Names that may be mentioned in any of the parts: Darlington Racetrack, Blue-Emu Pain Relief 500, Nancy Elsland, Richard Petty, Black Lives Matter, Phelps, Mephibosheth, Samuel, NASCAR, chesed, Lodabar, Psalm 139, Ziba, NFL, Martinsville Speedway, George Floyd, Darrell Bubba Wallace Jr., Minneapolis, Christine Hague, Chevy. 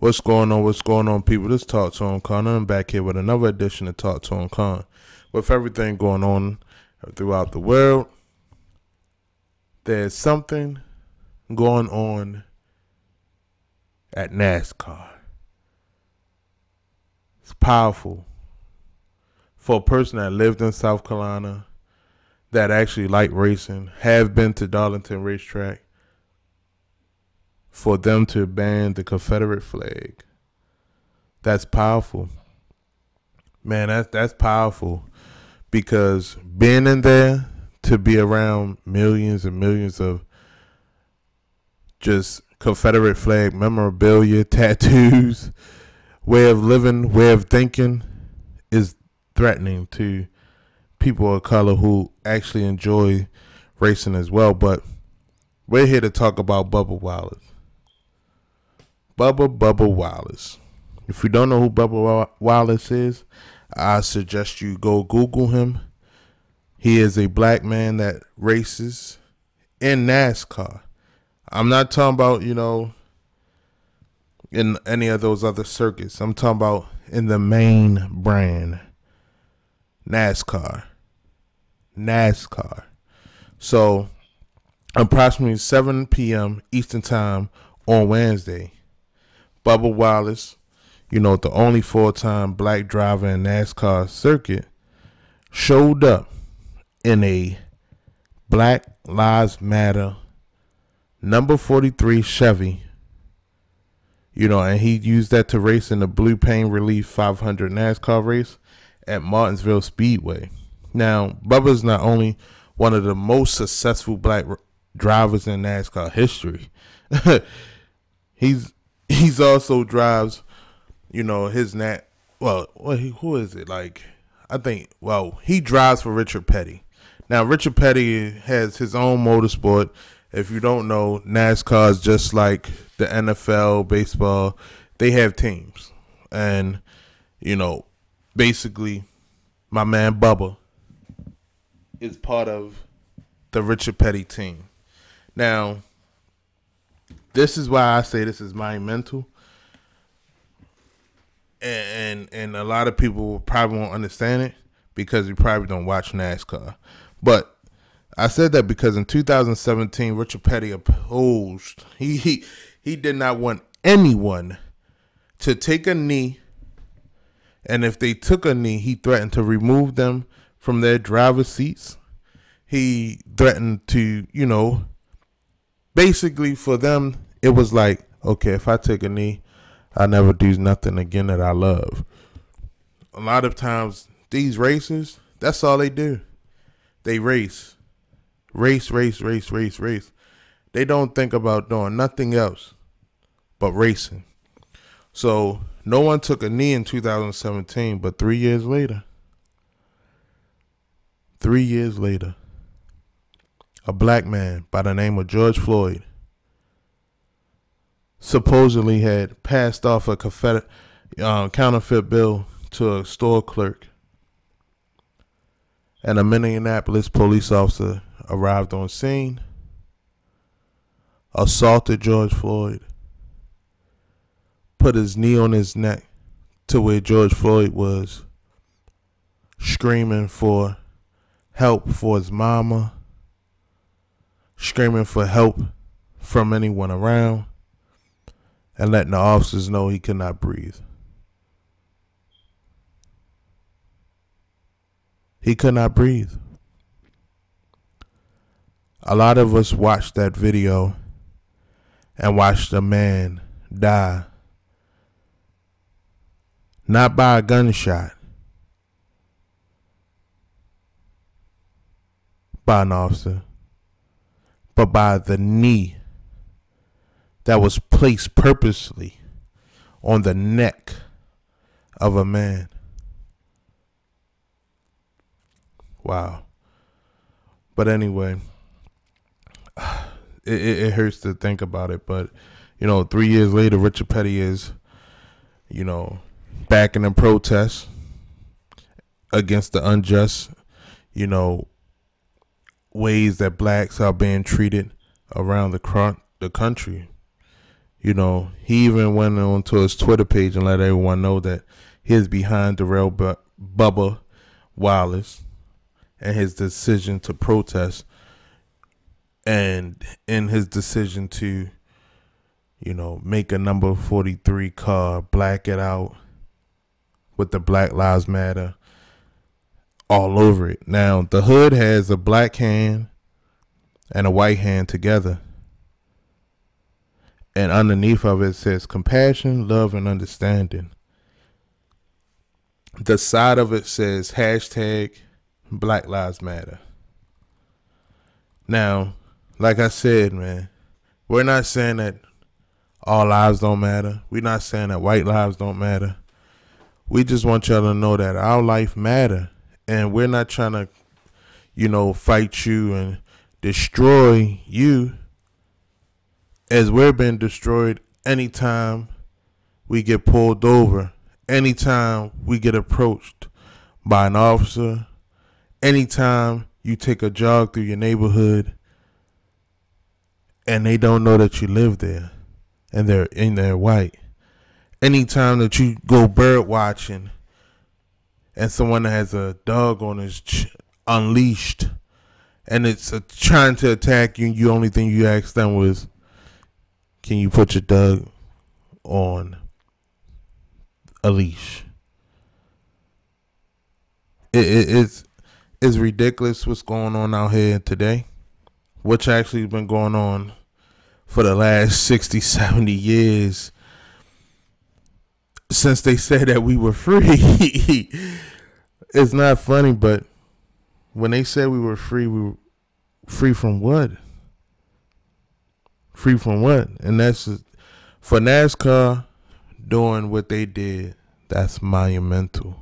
What's going on, people? This is Talk to Him Khan, and I'm back here with another edition of Talk to Him Khan. With everything going on throughout the world, there's something going on at NASCAR. It's powerful. For a person that lived in South Carolina, that actually liked racing, have been to Darlington Racetrack, for them to ban the Confederate flag, that's powerful. Man, that's powerful, because being in there, to be around millions and millions of just Confederate flag memorabilia, tattoos, way of living, way of thinking is threatening to people of color who actually enjoy racing as well. But we're here to talk about Bubba Wallace. Bubba Wallace. If you don't know who Bubba Wallace is, I suggest you go Google him. He is a black man that races in NASCAR. I'm not talking about, you know, in any of those other circuits. I'm talking about in the main brand, NASCAR. So, approximately 7 p.m. Eastern Time on Wednesday, Bubba Wallace, you know, the only full-time black driver in NASCAR circuit, showed up in a Black Lives Matter number 43 Chevy, you know, and he used that to race in the Blue-Emu Pain Relief 500 NASCAR race at Martinsville Speedway. Now, Bubba's not only one of the most successful black drivers in NASCAR history, He's also drives, you know, his he drives for Richard Petty. Now, Richard Petty has his own motorsport. If you don't know, NASCAR is just like the NFL, baseball. They have teams. And, you know, basically, my man Bubba is part of the Richard Petty team. Now, this is why I say this is monumental, and a lot of people probably won't understand it because you probably don't watch NASCAR. But I said that because in 2017, Richard Petty opposed. He did not want anyone to take a knee, and if they took a knee, he threatened to remove them from their driver's seats. He threatened to, you know, basically, for them, it was like, okay, if I take a knee, I never do nothing again that I love. A lot of times, these racers, that's all they do. They race. Race. They don't think about doing nothing else but racing. So, no one took a knee in 2017, but 3 years later, a black man by the name of George Floyd supposedly had passed off a counterfeit bill to a store clerk, and a Minneapolis police officer arrived on scene, assaulted George Floyd, put his knee on his neck to where George Floyd was screaming for help for his mama, screaming for help from anyone around, and letting the officers know he could not breathe. He could not breathe. A lot of us watched that video and watched a man die, not by a gunshot, by an officer, but by the knee that was placed purposely on the neck of a man. Wow. But anyway, it hurts to think about it. But, you know, 3 years later, Richard Petty is, you know, back in the protest against the unjust, you know, ways that blacks are being treated around the country. You know, he even went on to his Twitter page and let everyone know that he is behind Darrell Bubba Wallace and his decision to protest, and in his decision to, you know, make a number 43 car, black it out with the Black Lives Matter all over it. Now, the hood has a black hand and a white hand together. And underneath of it says compassion, love, and understanding. The side of it says hashtag Black Lives Matter. Now, like I said, man, we're not saying that all lives don't matter. We're not saying that white lives don't matter. We just want y'all to know that our life matter. And we're not trying to, you know, fight you and destroy you, as we're being destroyed anytime we get pulled over, anytime we get approached by an officer, anytime you take a jog through your neighborhood and they don't know that you live there and they're white. Anytime that you go bird watching and someone has a dog on his unleashed and it's trying to attack you, the only thing you ask them was, can you put your dog on a leash? It's ridiculous what's going on out here today, which actually has been going on for the last 60, 70 years since they said that we were free. It's not funny, but when they said we were free from what? Free from what? And that's for NASCAR doing what they did. That's monumental.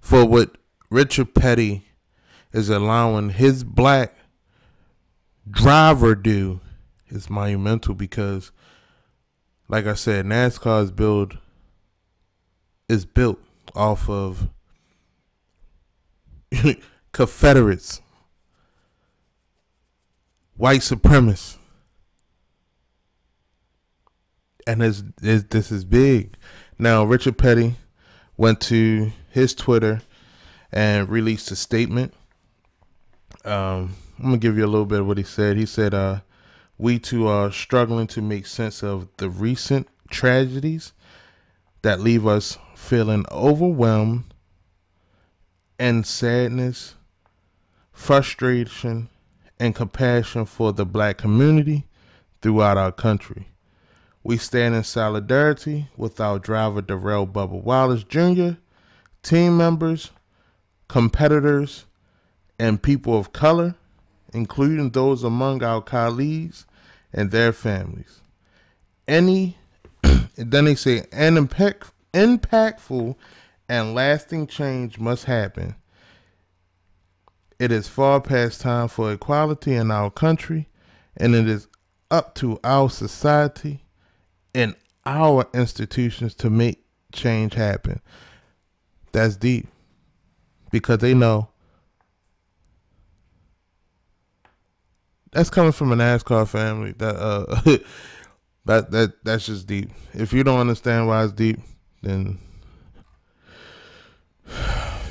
For what Richard Petty is allowing his black driver do is monumental, because, like I said, NASCAR is built off of Confederates, white supremacists. And this is big. Now, Richard Petty went to his Twitter and released a statement. I'm going to give you a little bit of what he said. He said, we too are struggling to make sense of the recent tragedies that leave us feeling overwhelmed and sadness, frustration, and compassion for the black community throughout our country. We stand in solidarity with our driver Darrell Bubba Wallace Jr., team members, competitors, and people of color, including those among our colleagues and their families. Impactful and lasting change must happen. It is far past time for equality in our country, and it is up to our society in our institutions to make change happen. That's deep, because they know that's coming from a NASCAR family. That's just deep. If you don't understand why it's deep, then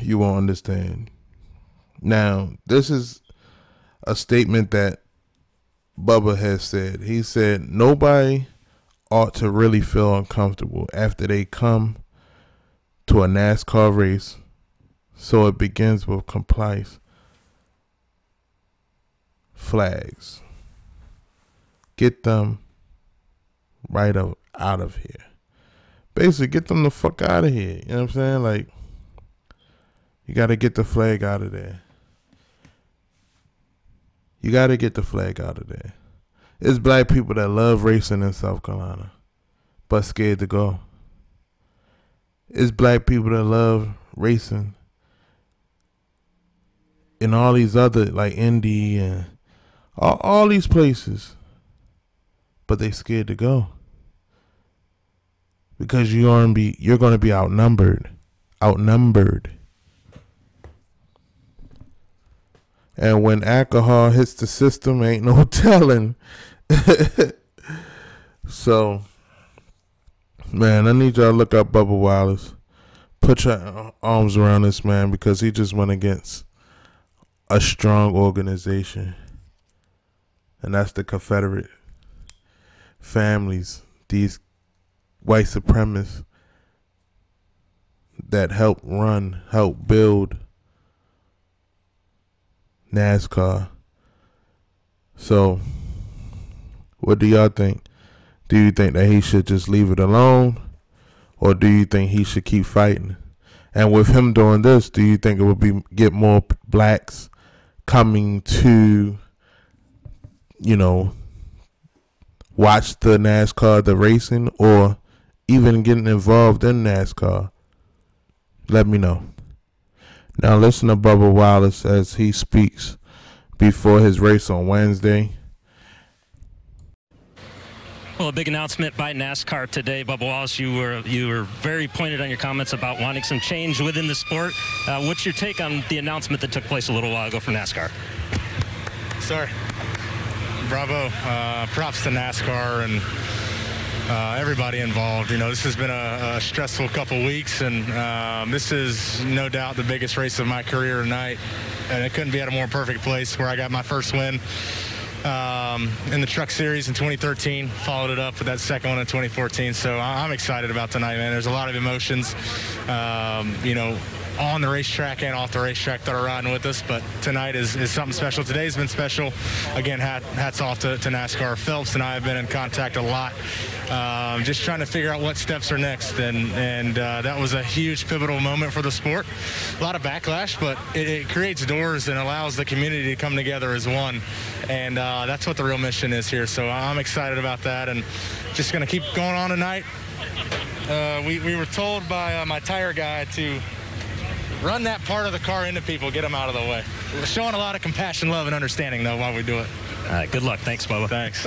you won't understand. Now, this is a statement that Bubba has said. He said, nobody ought to really feel uncomfortable after they come to a NASCAR race, so it begins with compliance flags. Get them right out of here. Basically, get them the fuck out of here. You know what I'm saying? Like, you got to get the flag out of there. You got to get the flag out of there. It's black people that love racing in South Carolina, but scared to go. It's black people that love racing in all these other, like Indy and all these places, but they scared to go. Because you're going to be outnumbered. And when alcohol hits the system, ain't no telling So, man, I need y'all to look up Bubba Wallace. Put your arms around this man because he just went against a strong organization. And that's the Confederate families, these white supremacists that help run, help build NASCAR. So, what do y'all think? Do you think that he should just leave it alone? Or do you think he should keep fighting? And with him doing this, do you think it would be get more blacks coming to, you know, watch the NASCAR, the racing, or even getting involved in NASCAR? Let me know. Now listen to Bubba Wallace as he speaks before his race on Wednesday. Well, a big announcement by NASCAR today. Bubba Wallace, you were very pointed on your comments about wanting some change within the sport. What's your take on the announcement that took place a little while ago from NASCAR? Sir, bravo. Props to NASCAR and everybody involved. You know, this has been a stressful couple weeks, and this is no doubt the biggest race of my career tonight. And it couldn't be at a more perfect place where I got my first win in the Truck Series in 2013, followed it up with that second one in 2014. So I'm excited about tonight, man. There's a lot of emotions, you know, on the racetrack and off the racetrack that are riding with us, but tonight is something special. Today's been special. Again, hats off to NASCAR. Phelps and I have been in contact a lot, just trying to figure out what steps are next, and that was a huge pivotal moment for the sport. A lot of backlash, but it creates doors and allows the community to come together as one, and that's what the real mission is here. So I'm excited about that, and just going to keep going on tonight. We were told by my tire guy to run that part of the car into people, get them out of the way. We're showing a lot of compassion, love, and understanding, though, while we do it. All right, good luck. Thanks, Bubba. Thanks.